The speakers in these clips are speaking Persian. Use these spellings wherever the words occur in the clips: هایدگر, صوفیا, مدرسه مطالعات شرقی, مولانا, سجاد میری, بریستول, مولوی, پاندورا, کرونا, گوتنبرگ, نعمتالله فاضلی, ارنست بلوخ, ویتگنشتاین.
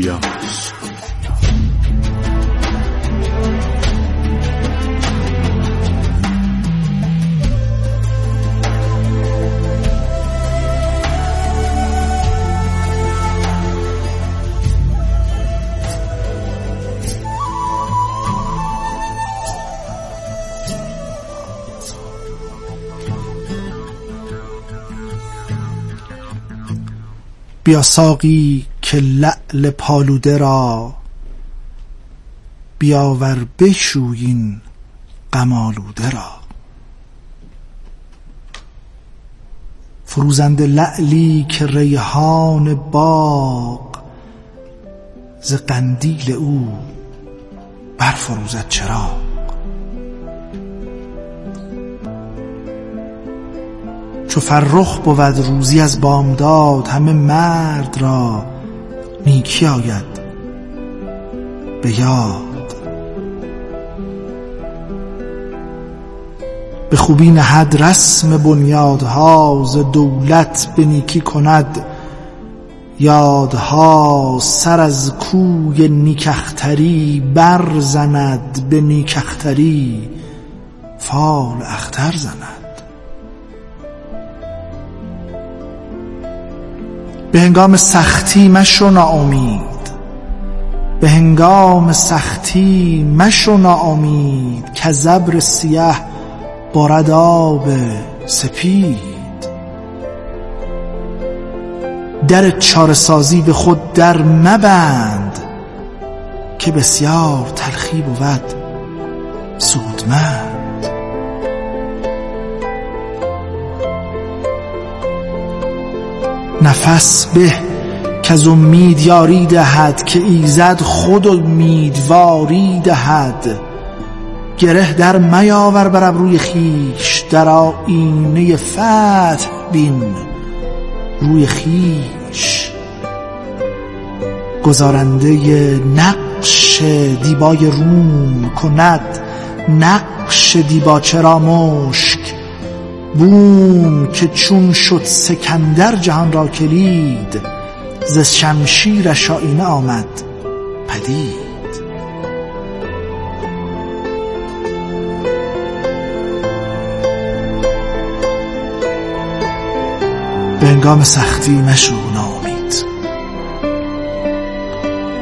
بیاس. بیا ساقی که لعل پالوده را بیاور بشویین غم آلوده را. فروزنده لعلی که ریحان باغ ز قندیل او برفروزد چراغ. چو فرخ بود روزی از بامداد همه مرد را نیکی آید به یاد. به خوبی نهد رسم بنیادها ز دولت به نیکی کند یادها. سر از کوی نیکختری برزند به نیکختری فال اختر زند. به هنگام سختی مشو ناامید، به هنگام سختی مشو ناامید که زبر سیه بارد آب سپید. در چاره‌سازی به خود در مبند که بسیار تلخی بود سودمند. نفس به که از امید یاری دهد که ایزد خود امیدواری دهد. گره در میاور بر ابروی خویش در آیینه فتح بین روی خویش. گذارنده نقش دیبای روم کند نقش دیباچه را مشک بوم. که چون شد سکندر جهان را کلید ز شمشیرش آینه آمد پدید. به هنگام سختی مشو ناامید،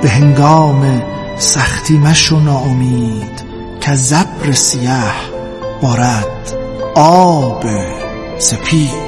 به هنگام سختی مشو ناامید که زبر سیاه بارد آب سپید.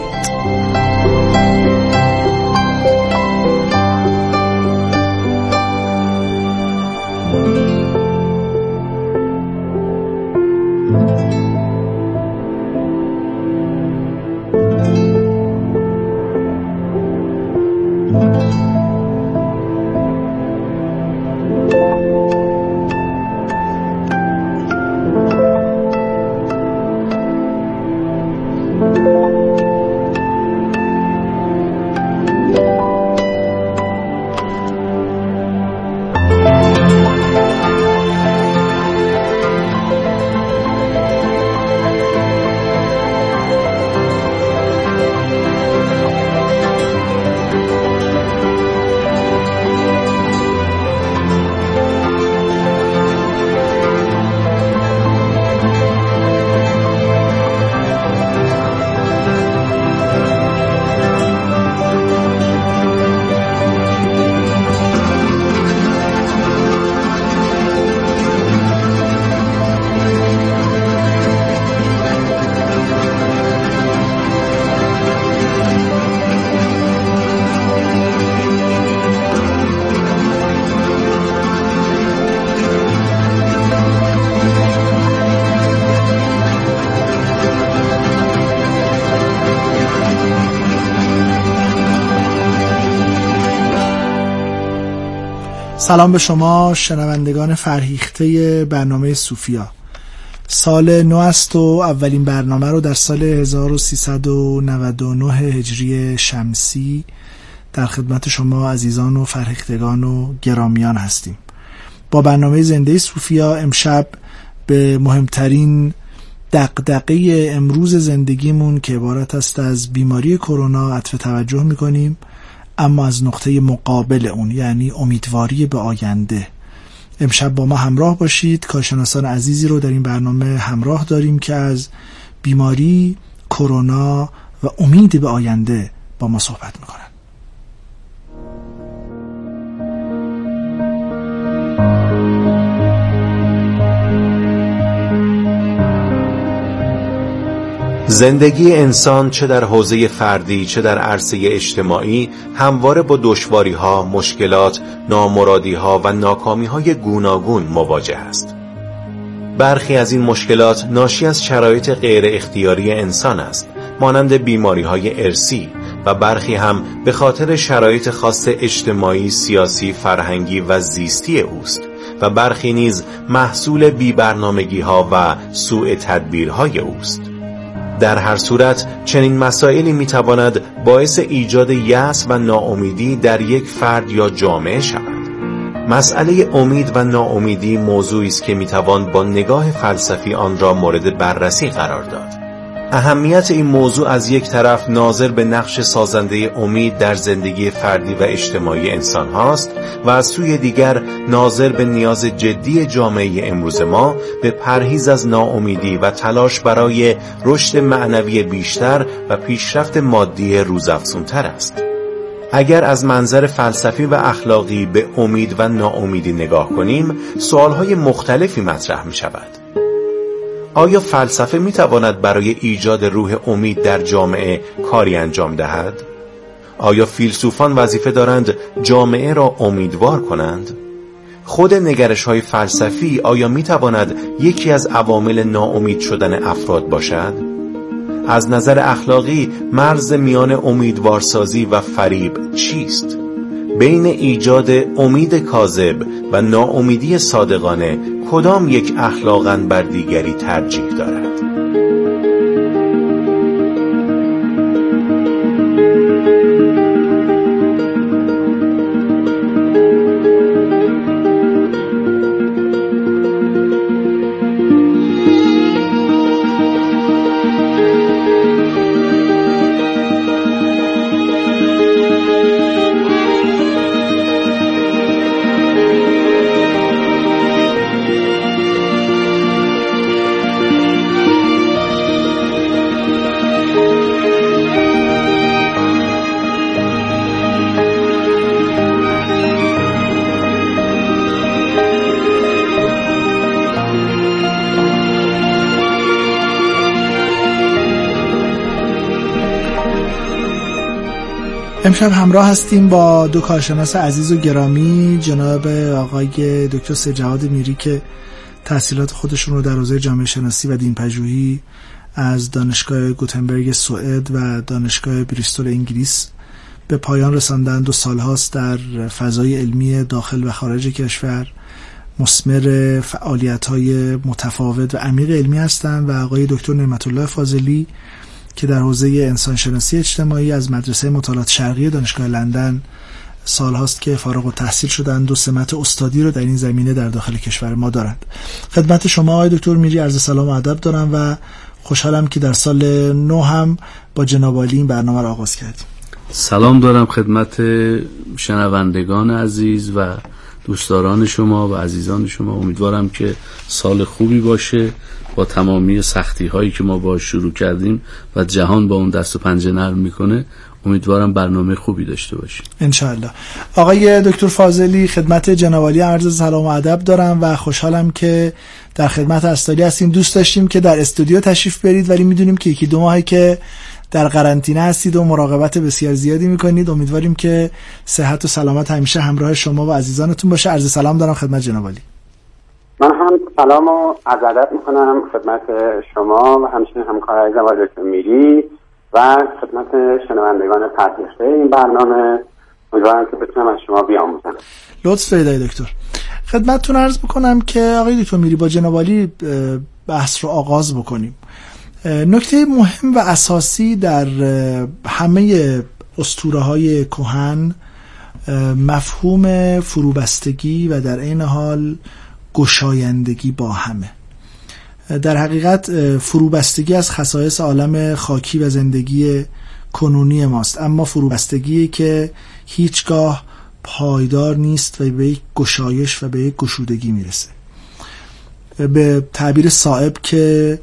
سلام به شما شنوندگان فرهیخته برنامه صوفیا. سال نو است و اولین برنامه رو در سال 1399 هجری شمسی در خدمت شما عزیزان و فرهیختگان و گرامیان هستیم. با برنامه زنده صوفیا امشب به مهمترین دغدغه امروز زندگیمون که عبارت است از بیماری کرونا عطف توجه می‌کنیم. اما از نقطه مقابل اون، یعنی امیدواری به آینده. امشب با ما همراه باشید. کارشناسان عزیزی رو در این برنامه همراه داریم که از بیماری، کرونا و امید به آینده با ما صحبت میکنن. زندگی انسان چه در حوزه فردی چه در عرصه اجتماعی همواره با دشواری‌ها، مشکلات، نامرادی‌ها و ناکامی‌های گوناگون مواجه است. برخی از این مشکلات ناشی از شرایط غیر اختیاری انسان است، مانند بیماری‌های ارثی، و برخی هم به خاطر شرایط خاص اجتماعی، سیاسی، فرهنگی و زیستی اوست، و برخی نیز محصول بی‌برنامگی‌ها و سوء تدبیرهای اوست. در هر صورت چنین مسائلی میتواند باعث ایجاد یأس و ناامیدی در یک فرد یا جامعه شود. مسئله امید و ناامیدی موضوعی است که میتوان با نگاه فلسفی آن را مورد بررسی قرار داد. اهمیت این موضوع از یک طرف ناظر به نقش سازنده امید در زندگی فردی و اجتماعی انسان هاست و از سوی دیگر ناظر به نیاز جدی جامعه امروز ما به پرهیز از ناامیدی و تلاش برای رشد معنوی بیشتر و پیشرفت مادی روزافزونتر است. اگر از منظر فلسفی و اخلاقی به امید و ناامیدی نگاه کنیم، سوالهای مختلفی مطرح می شود. آیا فلسفه میتواند برای ایجاد روح امید در جامعه کاری انجام دهد؟ آیا فیلسوفان وظیفه دارند جامعه را امیدوار کنند؟ خود نگرش‌های فلسفی آیا میتواند یکی از عوامل ناامید شدن افراد باشد؟ از نظر اخلاقی مرز میان امیدوارسازی و فریب چیست؟ بین ایجاد امید کاذب و ناامیدی صادقانه کدام یک اخلاقاً بر دیگری ترجیح دارد؟ امشب همراه هستیم با دو کارشناس عزیز و گرامی، جناب آقای دکتر سجاد میری که تحصیلات خودشون رو در حوزه جامعه شناسی و دین‌پژوهی از دانشگاه گوتنبرگ سوئد و دانشگاه بریستول انگلیس به پایان رساندند و سالهاست در فضای علمی داخل و خارج کشور مسمر فعالیت‌های متفاوت و عمیق علمی هستند، و آقای دکتر نعمتالله فاضلی که در حوزه انسانشناسی اجتماعی از مدرسه مطالعات شرقی دانشگاه لندن سال هاست که فارغ التحصیل شدند و سمت استادی رو در این زمینه در داخل کشور ما دارند. خدمت شما آقای دکتر میری عرض سلام و ادب دارم و خوشحالم که در سال نو هم با جناب عالی این برنامه را آغاز کردیم. سلام دارم خدمت شنوندگان عزیز و دوستداران شما و عزیزان شما. امیدوارم که سال خوبی باشه با تمامی سختی هایی که ما باهاش شروع کردیم و جهان با اون دست و پنجه نرم میکنه. امیدوارم برنامه خوبی داشته باشیم ان شاء الله. آقای دکتر فاضلی، خدمت جناب عالی عرض سلام و ادب دارم و خوشحالم که در خدمت استادی هستیم. دوست داشتیم که در استودیو تشریف برید، ولی میدونیم که یکی دو ماهه که در قرنطینه هستید و مراقبت بسیار زیادی میکنید. امیدواریم که صحت و سلامت همیشه همراه شما و عزیزانتون باشه. عرض سلام دارم خدمت جناب عالی. من هم سلام و عرض ادب میکنم خدمت شما و همچنین همکار عزیزم آقای دکتر میری و خدمت شنوندگان پرتیخته این برنامه. امیدوارم که بتونم از شما بیاموزم. لطف فرید دکتر. خدمتتون عرض بکنم که آقای دکتر میری با جناب عالی بحث رو آغاز بکنیم. نکته مهم و اساسی در همه اسطوره‌های کهن مفهوم فروبستگی و در عین حال گشایندگی با همه. در حقیقت فروبستگی از خصایص عالم خاکی و زندگی کنونی ماست، اما فروبستگی که هیچگاه پایدار نیست و به یک گشایش و به یک گشودگی میرسه. به تعبیر صائب که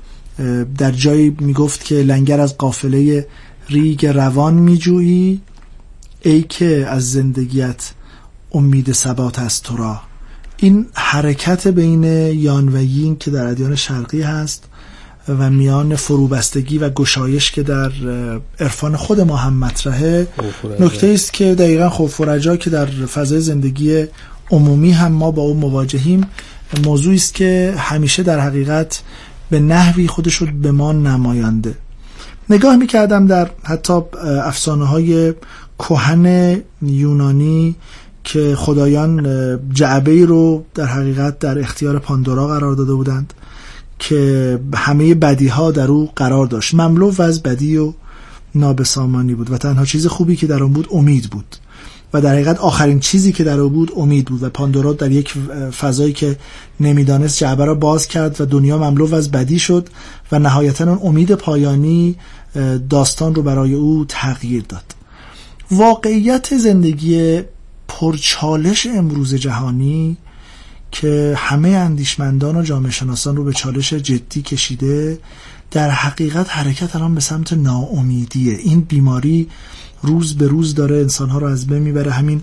در جایی میگفت که لنگر از قافله ریگ روان میجویی، ای که از زندگیت امید ثبات است تو را. این حرکت بین یان و یین که در ادیان شرقی هست و میان فروبستگی و گشایش که در عرفان خود ما هم مطرحه، نکته است که دقیقاً خوف و رجا که در فضای زندگی عمومی هم ما با اون مواجهیم، موضوعی است که همیشه در حقیقت به نحوی خودش رو به ما نماینده. نگاه می‌کردم در حتی افسانه‌های کهن یونانی که خدایان جعبه‌ای رو در حقیقت در اختیار پاندورا قرار داده بودند که همه بدی‌ها در او قرار داشت، مملو از بدی و نابسامانی بود و تنها چیز خوبی که در آن بود امید بود و در حقیقت آخرین چیزی که در آن بود امید بود و پاندورا در یک فضایی که نمیدانست جعبه را باز کرد و دنیا مملو از بدی شد و نهایتاً اون امید پایانی داستان رو برای او تغییر داد. واقعیت زندگی پرچالش امروز جهانی که همه اندیشمندان و جامعه شناسان رو به چالش جدی کشیده، در حقیقت حرکت الان به سمت ناامیدیه. این بیماری روز به روز داره انسانها رو از بین میبره. همین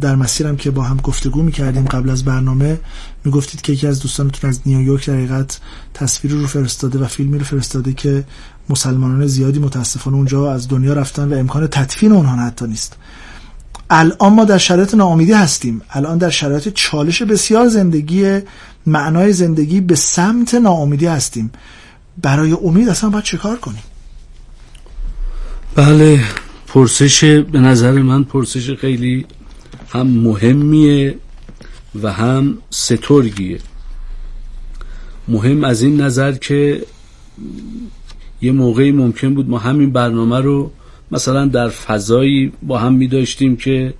در مسیرم که با هم گفتگو میکردیم قبل از برنامه، میگفتید که یکی از دوستانتون از نیویورک در حقیقت تصویر رو فرستاده و فیلمی رو فرستاده که مسلمانان زیادی متاسفانه اونجا از دنیا رفتن و امکان تدفین اونها حتی نیست. الان ما در شرایط ناامیدی هستیم، الان در شرایط چالش بسیار زندگی، معنای زندگی به سمت ناامیدی هستیم. برای امید اصلا باید چه کار کنیم؟ بله، پرسش به نظر من پرسش خیلی هم مهمیه و هم سترگیه. مهم از این نظر که یه موقعی ممکن بود ما همین برنامه رو مثلا در فضایی با هم می داشتیم که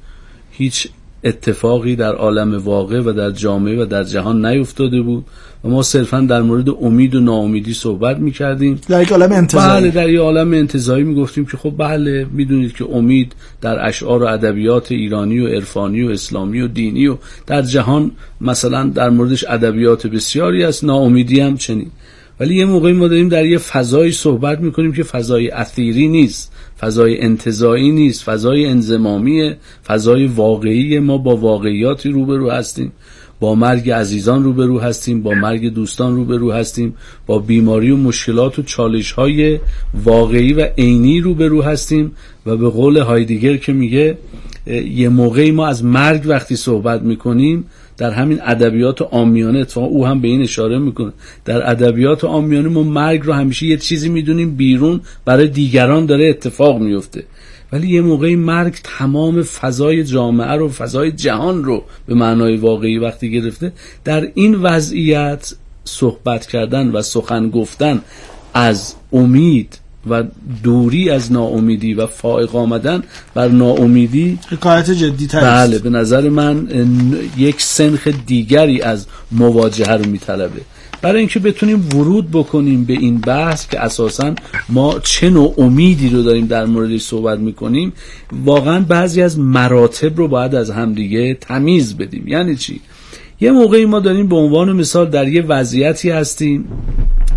هیچ اتفاقی در عالم واقع و در جامعه و در جهان نیفتاده بود و ما صرفا در مورد امید و ناامیدی صحبت می کردیم، در یک عالم انتزاعی. بله، در یک عالم انتزاعی می گفتیم که خب بله، می دونید که امید در اشعار و ادبیات ایرانی و عرفانی و اسلامی و دینی و در جهان مثلا در موردش ادبیات بسیاری است، ناامیدی هم چنین. ولی یه موقعی ما داریم در یه فضایی صحبت میکنیم که فضای اثیری نیست، فضای انتزاعی نیست، فضای انضمامیه، فضای واقعیه. ما با واقعیاتی روبرو هستیم، با مرگ عزیزان روبرو هستیم، با مرگ دوستان روبرو هستیم، با بیماری و مشکلات و چالش‌های واقعی و عینی روبرو هستیم و به قول هایدگر که میگه یه موقعی ما از مرگ وقتی صحبت میکنیم در همین ادبیات عامیانه، اتفاقا او هم به این اشاره میکنه، در ادبیات عامیانه ما مرگ رو همیشه یه چیزی میدونیم بیرون برای دیگران داره اتفاق میفته، ولی یه موقعی مرگ تمام فضای جامعه رو، فضای جهان رو به معنای واقعی وقتی گرفته، در این وضعیت صحبت کردن و سخن گفتن از امید و دوری از ناامیدی و فائق آمدن بر ناامیدی حکایت جدی تر است. بله، به نظر من یک سنخ دیگری از مواجهه رو میطلبه برای اینکه بتونیم ورود بکنیم به این بحث که اساساً ما چه نوع امیدی رو داریم در موردش صحبت میکنیم. واقعاً بعضی از مراتب رو باید از همدیگه تمیز بدیم. یعنی چی؟ یه موقعی ما داریم به عنوان مثال در یه وضعیتی هستیم،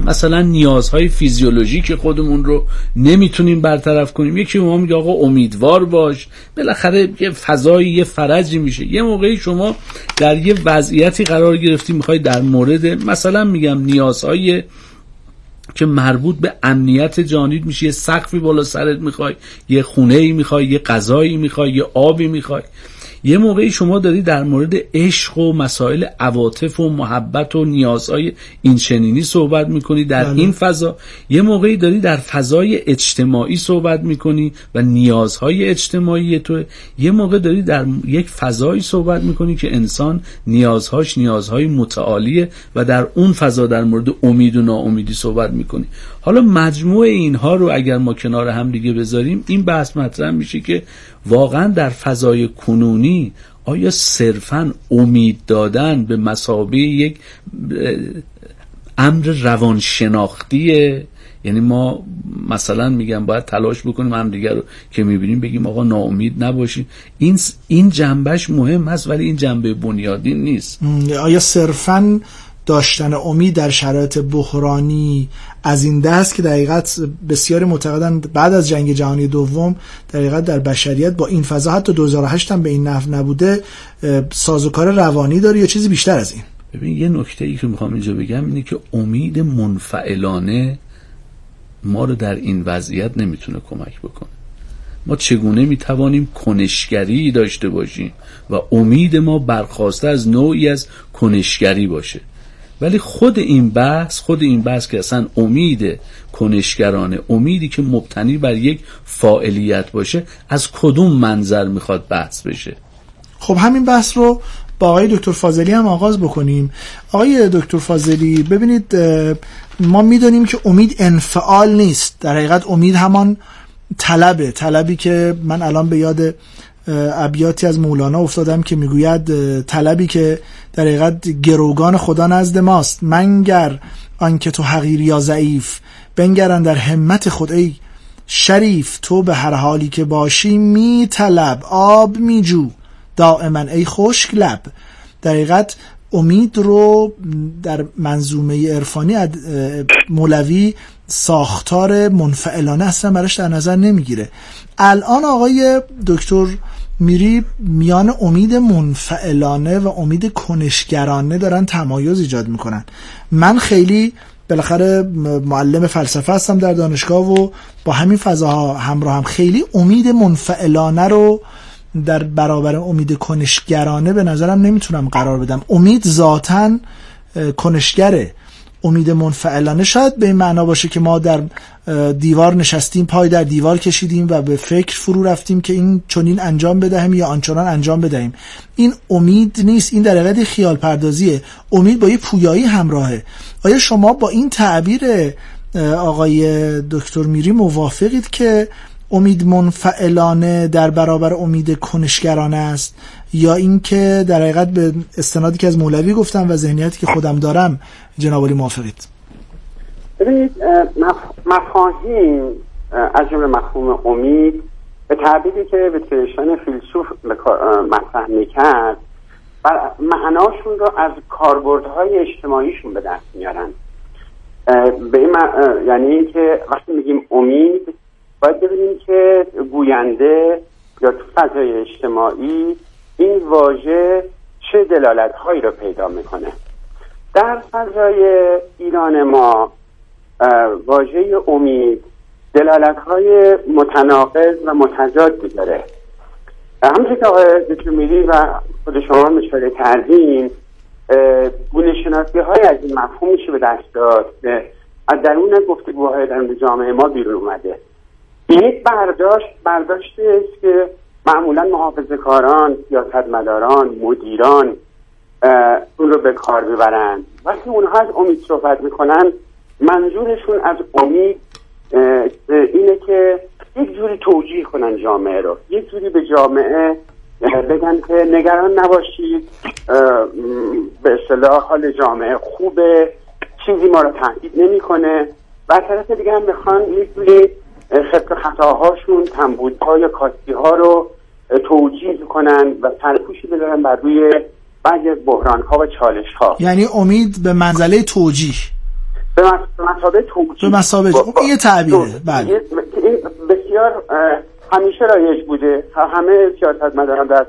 مثلا نیازهای فیزیولوژیک خودمون رو نمیتونیم برطرف کنیم، یکی ما میگه آقا امیدوار باش، بالاخره یه فضایی یه فرجی میشه. یه موقعی شما در یه وضعیتی قرار گرفتی، میخوای در مورد مثلا میگم نیازهای که مربوط به امنیت جانیت میشه، یه سقفی بالا سرت میخوای، یه خونه‌ای میخوای، یه غذایی میخوای، یه آبی میخوای. یه موقعی شما داری در مورد عشق و مسائل عواطف و محبت و نیازهای این چنینی صحبت میکنی در این فضا. یه موقعی داری در فضای اجتماعی صحبت میکنی و نیازهای اجتماعی تو. یه موقع داری در یک فضایی صحبت میکنی که انسان نیازهاش نیازهای متعالیه و در اون فضا در مورد امید و ناامیدی صحبت میکنی. حالا مجموع اینها رو اگر ما کنار هم دیگه بذاریم، این بحث مطرح میشه که واقعا در فضای کنونی آیا صرفاً امید دادن به مثابه یک امر روانشناختیه یعنی ما مثلا میگم باید تلاش بکنیم هم دیگر رو که میبینیم بگیم آقا ناامید نباشید. این جنبش مهم است ولی این جنبه بنیادی نیست. آیا صرفاً داشتن امید در شرایط بحرانی از این دست که دقیقاً بسیار معتقدند بعد از جنگ جهانی دوم دقیقاً در بشریت با این فضا حتی 2008 هم به این نحو نبوده سازوکار روانی داره یا چیزی بیشتر از این؟ ببین یه نکته ای که میخوام اینجا بگم اینه که امید منفعلانه ما رو در این وضعیت نمیتونه کمک بکنه. ما چگونه میتوانیم کنشگری داشته باشیم و امید ما برخواسته از نوعی از کنشگری باشه، ولی خود این بحث که اصلا امید کنشگرانه، امیدی که مبتنی بر یک فاعلیت باشه، از کدوم منظر میخواد بحث بشه؟ خب همین بحث رو با آقای دکتر فاضلی هم آغاز بکنیم. آقای دکتر فاضلی، ببینید ما میدونیم که امید انفعال نیست، در حقیقت امید همان طلبی که من الان به یاد ابیاتی از مولانا افتادم که میگوید طلبی که در حقیقت گروگان خدا نزد ماست، منگر آنکه تو حقیر یا ضعیف، بنگرن در همت خود ای شریف، تو به هر حالی که باشی می طلب، آب می جو دائما ای خشک لب. در حقیقت امید رو در منظومه عرفانی مولوی ساختار منفعلانه اصلا براش در نظر نمیگیره. الان آقای دکتر میری میان امید منفعلانه و امید کنشگرانه دارن تمایز ایجاد میکنن. من خیلی بالاخره معلم فلسفه هستم در دانشگاه و با همین فضاها همراه هم خیلی امید منفعلانه رو در برابر امید کنشگرانه به نظرم نمیتونم قرار بدم. امید ذاتن کنشگره، امید منفعلانه شاید به این معنا باشه که ما در دیوار نشستیم، پای در دیوار کشیدیم و به فکر فرو رفتیم که این چنین انجام بدهیم یا آنچنان انجام بدهیم. این امید نیست، این در حقیقت خیال پردازیه. امید با یه پویایی همراهه. آیا شما با این تعبیر آقای دکتر میری موافقید که امید منفعلانه در برابر امید کنشگرانه است، یا اینکه در حقیقت به استنادی که از مولوی گفتم و ذهنیتی که خودم دارم جناب علی موافقید؟ ببینید مفاهیم از جمله مفهوم امید به تعبیری که ویتگنشتاین فیلسوف مطرح میکرد معناشون رو از کاربردهای اجتماعیشون به دست میارن. یعنی که وقتی میگیم امید باید ببینیم که گوینده یا تو فضای اجتماعی این واژه چه دلالت‌هایی رو پیدا میکنه. در فضای ایران ما واژه امید دلالت‌های متناقض و متضاد می‌داره. همونطور که آقای دکتر میری و خود شما هم اشاره کردین، گونه‌شناسی‌های از این مفهومی که به دست داد از درون گفتگوهای در جامعه ما بیرون اومده. یک برداشتی است که معمولا محافظه‌کاران، سیاستمداران، مدیران اون رو به کار میبرند. وقتی اونها از امید صحبت میکنن منظورشون از امید اینه که یک جوری توجیه کنن جامعه رو، یک جوری به جامعه بگن که نگران نباشید، به اصطلاح حال جامعه خوبه، چیزی ما رو تهدید نمیکنه. و از طرف دیگه هم بخوان یک جوری خطا خطاهاشون، کمبودها یا کاستی رو توجیه کنن و سرپوشی بذارن بر روی بعضی از بحران‌ها و چالش‌ها. یعنی امید به منزله توجیه، به مسابقه توجیه. این یه تعبیره. بله. این بسیار همیشه رایج بوده. همه سیاستمداران در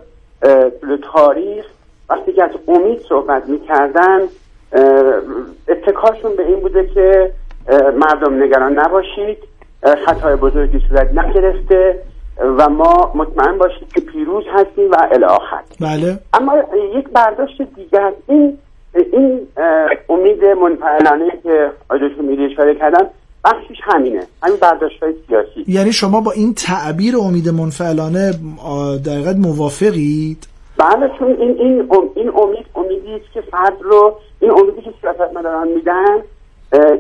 تاریخ وقتی که از امید صحبت می‌کردن اتکاشون به این بوده که مردم نگران نباشید، خطای بزرگی صورت نگرفته و ما مطمئن باشیم که پیروز هستیم و الی آخر. بله. اما یک برداشت دیگه از این امید منفعلانه که آیدوشون میری اشاره کردن بخشش همین برداشت های سیاسی. یعنی شما با این تعبیر امید منفعلانه دقیقاً موافقید؟ بله، چون این امید امیدیست که فرد رو، این امیدی که سیاستمداران میدن،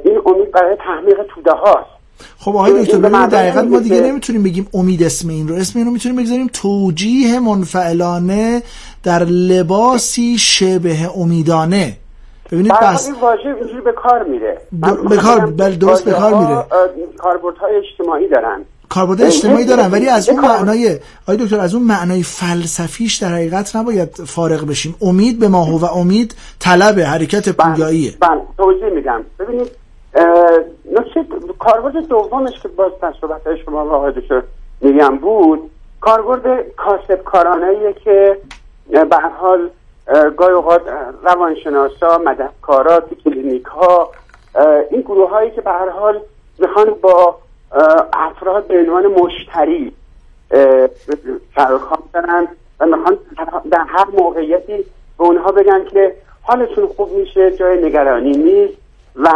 این امید برای تحمیق توده هاست. خب آقای دکتر ببینید دقیقاً ما دیگه نمیتونیم بگیم امید، اسم این رو میتونیم بگذاریم توجیه منفعلانه در لباسی شبه امیدانه. ببینید بس این واژه اینجوری به کار میره، به کار بل درست به کار میره، کاربردهای اجتماعی دارن، کاربرد اجتماعی دارن، ولی از اون معنای آید دکتر از اون معنای فلسفیش در حقیقت نباید فارغ بشیم. امید به ما هو و امید طلب حرکت پویاییه. بله توضیح میدم. ببینید نکته کاربرد دومش که باز تجربه شما و آقای دکتر میگم بود، کاربرد کاسبکارانه‌ایه که به هر حال گاهی اوقات روانشناسا، مددکارا، کلینیک‌ها، این گروه‌هایی که به هر حال میخوان با افراد به عنوان مشتری سر و کار دارن و میخوان در هر موقعیتی به اونها بگن که حالتون خوب میشه، جای نگرانی نیست و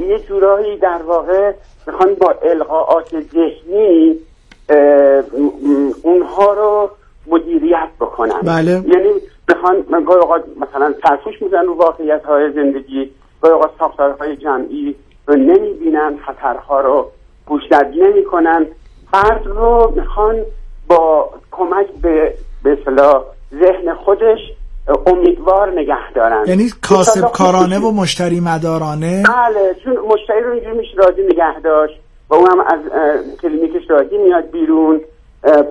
یه جورایی در واقع میخوان با القاءات ذهنی اونها رو مدیریت بکنن. بله. یعنی میخوان گاهی اوقات مثلا سرپوش میزن رو واقعیت های زندگی، گاهی اوقات ساختارهای جمعی رو نمیبینن، خطرها رو گوشدادی نمی کنن، فرد رو میخوان با کمک به اصطلاح ذهن خودش امیدوار نگه دارن. یعنی کاسبکارانه و مشتری مدارانه. بله، چون مشتری رو اینجوری میشه راضی نگه داشت و اونم از کلینیکش راضی میاد بیرون،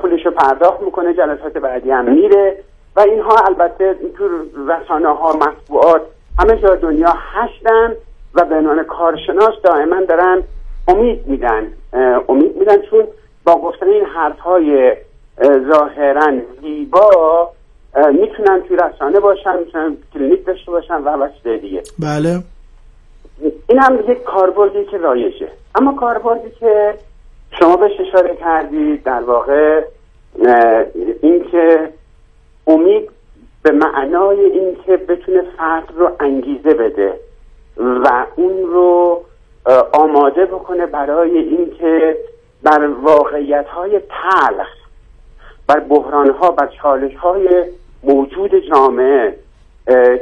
پولش رو پرداخت میکنه، جلسات بعدی هم میره و اینها البته تو رسانه ها، مطبوعات، همه جا دنیا هستن و به عنوان کارشناس دائما دارن امید میدن چون با گفتن این حرف‌های ظاهراً زیبا میتونن توی رسانه باشن، میتونن کلینیک داشته باشن و واسه دیگه. بله این هم یک کاربردی که رایجه. اما کاربردی که شما بهش اشاره کردید در واقع این که امید به معنای این که بتونه فرد رو انگیزه بده و اون رو آماده بکنه برای این که بر واقعیت‌های تلخ، بر بحران‌ها، بر چالش‌های موجود جامعه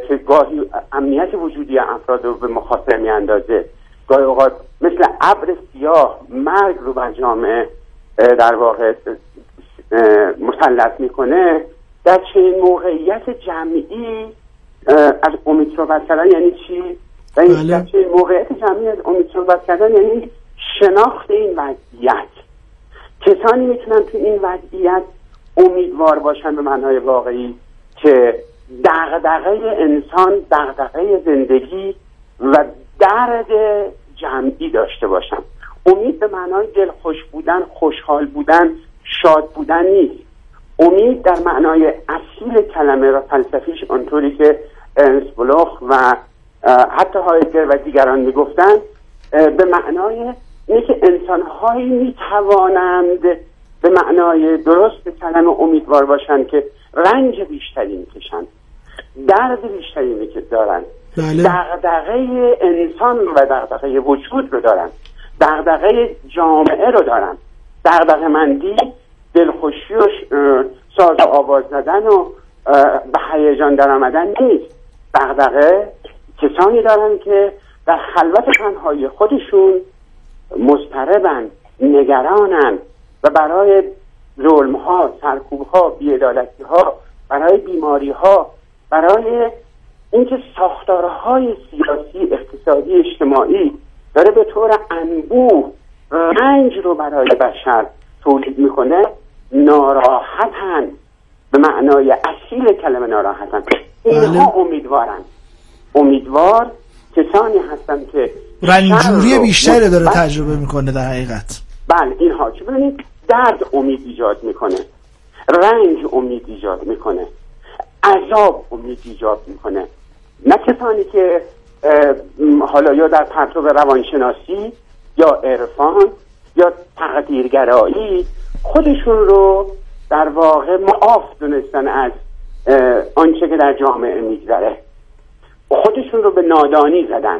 که گاهی امنیت وجودی افراد رو به مخاطر می‌اندازه، گاهی اوقات مثل ابر سیاه مرگ رو بر جامعه در واقع مسلط می‌کنه، در چنین موقعیت جمعی از امید رو بردن یعنی چی؟ و این بله. موقعیت جمعی از امید صحبت کردن یعنی شناخت این وضعیت. کسانی میتونن تو این وضعیت امیدوار باشن به معنای واقعی که دغدغه انسان، دغدغه زندگی و درد جمعی داشته باشن. امید به معنای دلخوش بودن، خوشحال بودن، شاد بودن نیست. امید در معنای اصیل کلمه را فلسفیش اونطوری که ارنست بلوخ و حتی هایدگر و دیگران میگفتن به معنای اینه که انسان‌هایی میتوانند به معنای درست کلمه امیدوار باشند که رنج بیشتری میکشند، درد بیشتری میکشند، دغدغه انسان و دغدغه وجود رو دارند، دغدغه جامعه رو دارند، دغدغه مندی، دلخوشی و ساز و آواز زدن و به هیجان در آمدن نیست. دغدغه کسانی دارن که در خلوت تنهای خودشون مضطربن، نگرانن و برای ظلم‌ها، سرکوب‌ها، بی‌عدالتی‌ها، برای بیماری‌ها، برای اینکه ساختارهای سیاسی، اقتصادی، اجتماعی داره به طور انبوه رنج رو برای بشر تولید میکنه، ناراحتن، به معنای اصیل کلمه ناراحتن. اینها امیدوارن. امیدوار کسانی هستن که رنجوری بیشتری داره تجربه میکنه در حقیقت. بله اینها چه ببینید درد امید ایجاد میکنه، رنج امید ایجاد میکنه، عذاب امید ایجاد میکنه. نه کسانی که حالا یا در پرتو روانشناسی یا عرفان یا تقدیرگرایی خودشون رو در واقع معاف دونستن از آنچه که در جامعه میگذره، خودشون رو به نادانی زدن،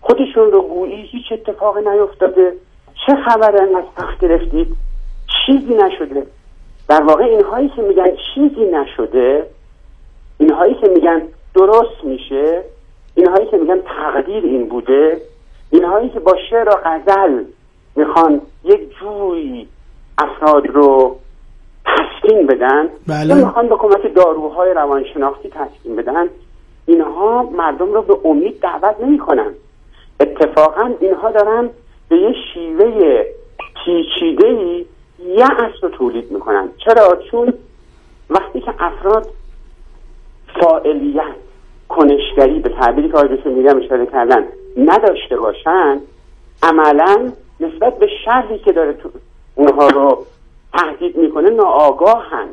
خودشون رو گویی هیچ اتفاقی نیفتاده، چه خبره انقدر سخت گرفتید، چیزی نشده. در واقع اینهایی که میگن چیزی نشده، اینهایی که میگن درست میشه، اینهایی که میگن تقدیر این بوده، اینهایی که با شعر و غزل میخوان یک جوی افراد رو تسکین بدن، بله. میخوان با کمک داروهای روانشناختی تسکین بدن، اینها مردم رو به امید دعوت نمی کنن. اتفاقا اینها دارن به یه شیوه پیچیده‌ای یه اصل رو تولید می کنن. چرا؟ چون وقتی که افراد فاعلیت، کنشگری به تعبیری که آقای دکتر میری هم اشاره کردن نداشته باشن، عملا نسبت به شرحی که داره اونها رو تهدید میکنه ناآگاهن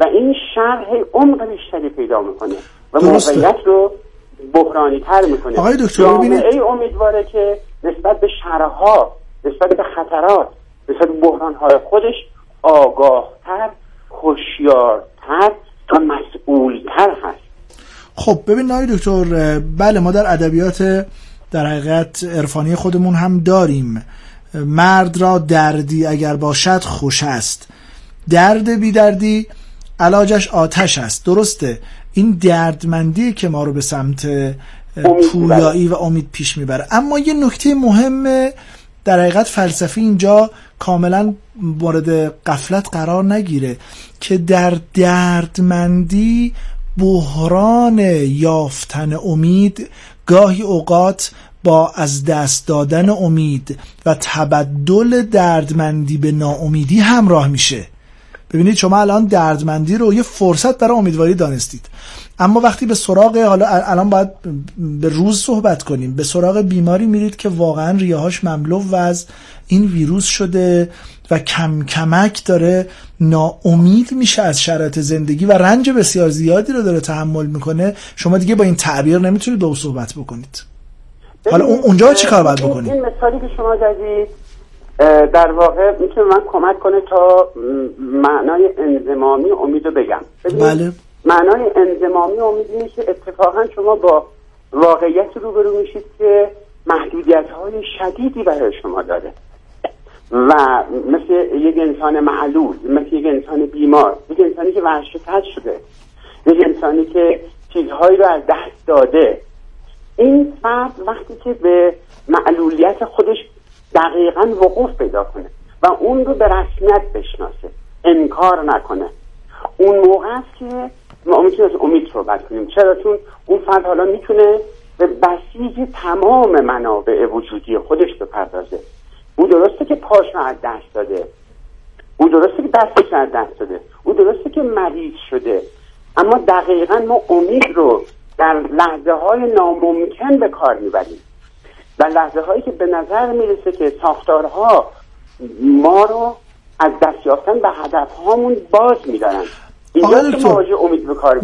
و این شرح عمق بیشتری پیدا میکنه و موقعیت رو بحرانی تر میکنه. آقای دکتر میبینید امیدواره که نسبت به شرحها، نسبت به خطرات، نسبت به بحرانهای خودش آگاهتر، هوشیارتر و مسئولتر هست. خب ببین آقای دکتر، بله ما در ادبیات در حقیقت عرفانی خودمون هم داریم، مرد را دردی اگر باشد خوش است، درد بی دردی علاجش آتش است. درسته، این دردمندی که ما رو به سمت پویایی و امید پیش میبره. اما یه نکته مهم در حقیقت فلسفی اینجا کاملا وارد غفلت قرار نگیره که در دردمندی بحران یافتن امید گاهی اوقات با از دست دادن امید و تبدل دردمندی به ناامیدی همراه میشه. ببینید شما الان دردمندی رو یه فرصت برای امیدواری دانستید، اما وقتی به سراغ، حالا الان باید به روز صحبت کنیم، به سراغ بیماری میرید که واقعا ریه‌هاش مملو و از این ویروس شده و کم کمک داره ناامید میشه از شرایط زندگی و رنج بسیار زیادی رو داره تحمل میکنه، شما دیگه با این تعبیر نمیتونید با او صحبت بکنید. حالا اونجا چی کار باید بکنید؟ این مثالی که شما دادید در واقع میتونه من کمک کنه تا معنای انضمامی امید رو بگم. بله. معنای انضمامی امید اینه که اتفاقا شما با واقعیت روبرو میشید که محدودیت‌های شدیدی برای شما داره و مثل یک انسان معلول، مثل یک انسان بیمار، یک انسانی که ورشکست شده، یک انسانی که چیزهایی رو از دست داده، این فرد وقتی که به معلولیت خودش دقیقاً وقوف پیدا کنه و اون رو به رسمیت بشناسه، انکار نکنه، اون موقع است که ما میتونیم از امید صحبت کنیم. چرا؟ چون اون فرد حالا میتونه به بسیج تمام منابع وجودی خودش بپردازه. او درسته که پاش رو از دست داده، او درسته که دستش رو از دست داده، او درسته که مریض شده، اما دقیقاً ما امید رو در لحظه های ناممکن به کار میبریم، در لحظه هایی که به نظر میرسه که ساختارها ما رو از دست یافتن به هدف هامون باز میدارن.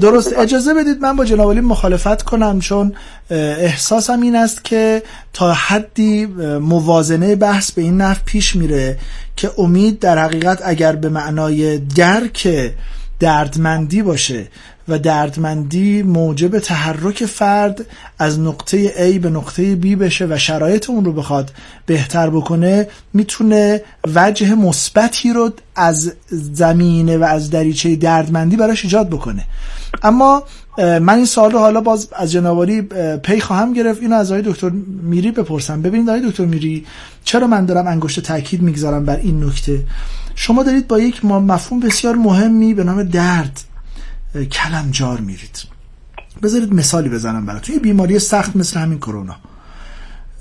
درست، اجازه بدید من با جناب علی مخالفت کنم، چون احساسم این است که تا حدی موازنه بحث به این نحو پیش میره که امید در حقیقت اگر به معنای درک دردمندی باشه و دردمندی موجب تحرک فرد از نقطه A به نقطه B بشه و شرایط اون رو بخواد بهتر بکنه، میتونه وجه مثبتی رو از زمینه و از دریچه دردمندی براش ایجاد بکنه. اما من این سوال رو حالا باز از جنابالی پی خواهم گرفت، اینو از آقای دکتر میری بپرسم. ببینید آقای دکتر میری، چرا من دارم انگشت تاکید میگذارم بر این نکته، شما دارید با یک مفهوم بسیار مهمی به نام درد کلمجار میرید. بذارید مثالی بزنم براتون. یه بیماری سخت مثل همین کرونا،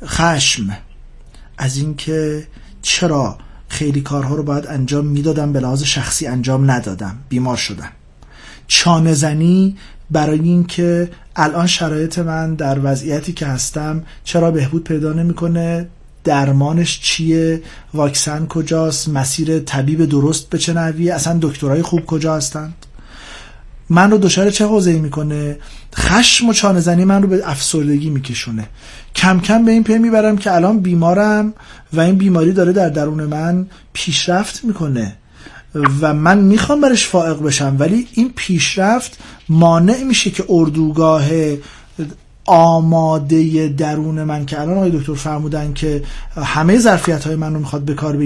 خشم از اینکه چرا خیلی کارها رو باید انجام میدادم به لحاظ شخصی انجام ندادم، بیمار شدم. چانه زنی برای اینکه الان شرایط من در وضعیتی که هستم چرا بهبود پیدا نمیکنه، درمانش چیه، واکسن کجاست، مسیر طبیب درست به چه نحویه، اصلا دکترای خوب کجا هستند، من رو دچار چه حوزه‌ای میکنه. خشم و چانه زنی من رو به افسردگی میکشونه. کم کم به این پی میبرم که الان بیمارم و این بیماری داره در درون من پیشرفت میکنه و من میخوام برش فائق بشم، ولی این پیشرفت مانع میشه که اردوگاه آماده درون من که الان آقای دکتر فرمودن که همه ظرفیت‌های من رو میخواد به کار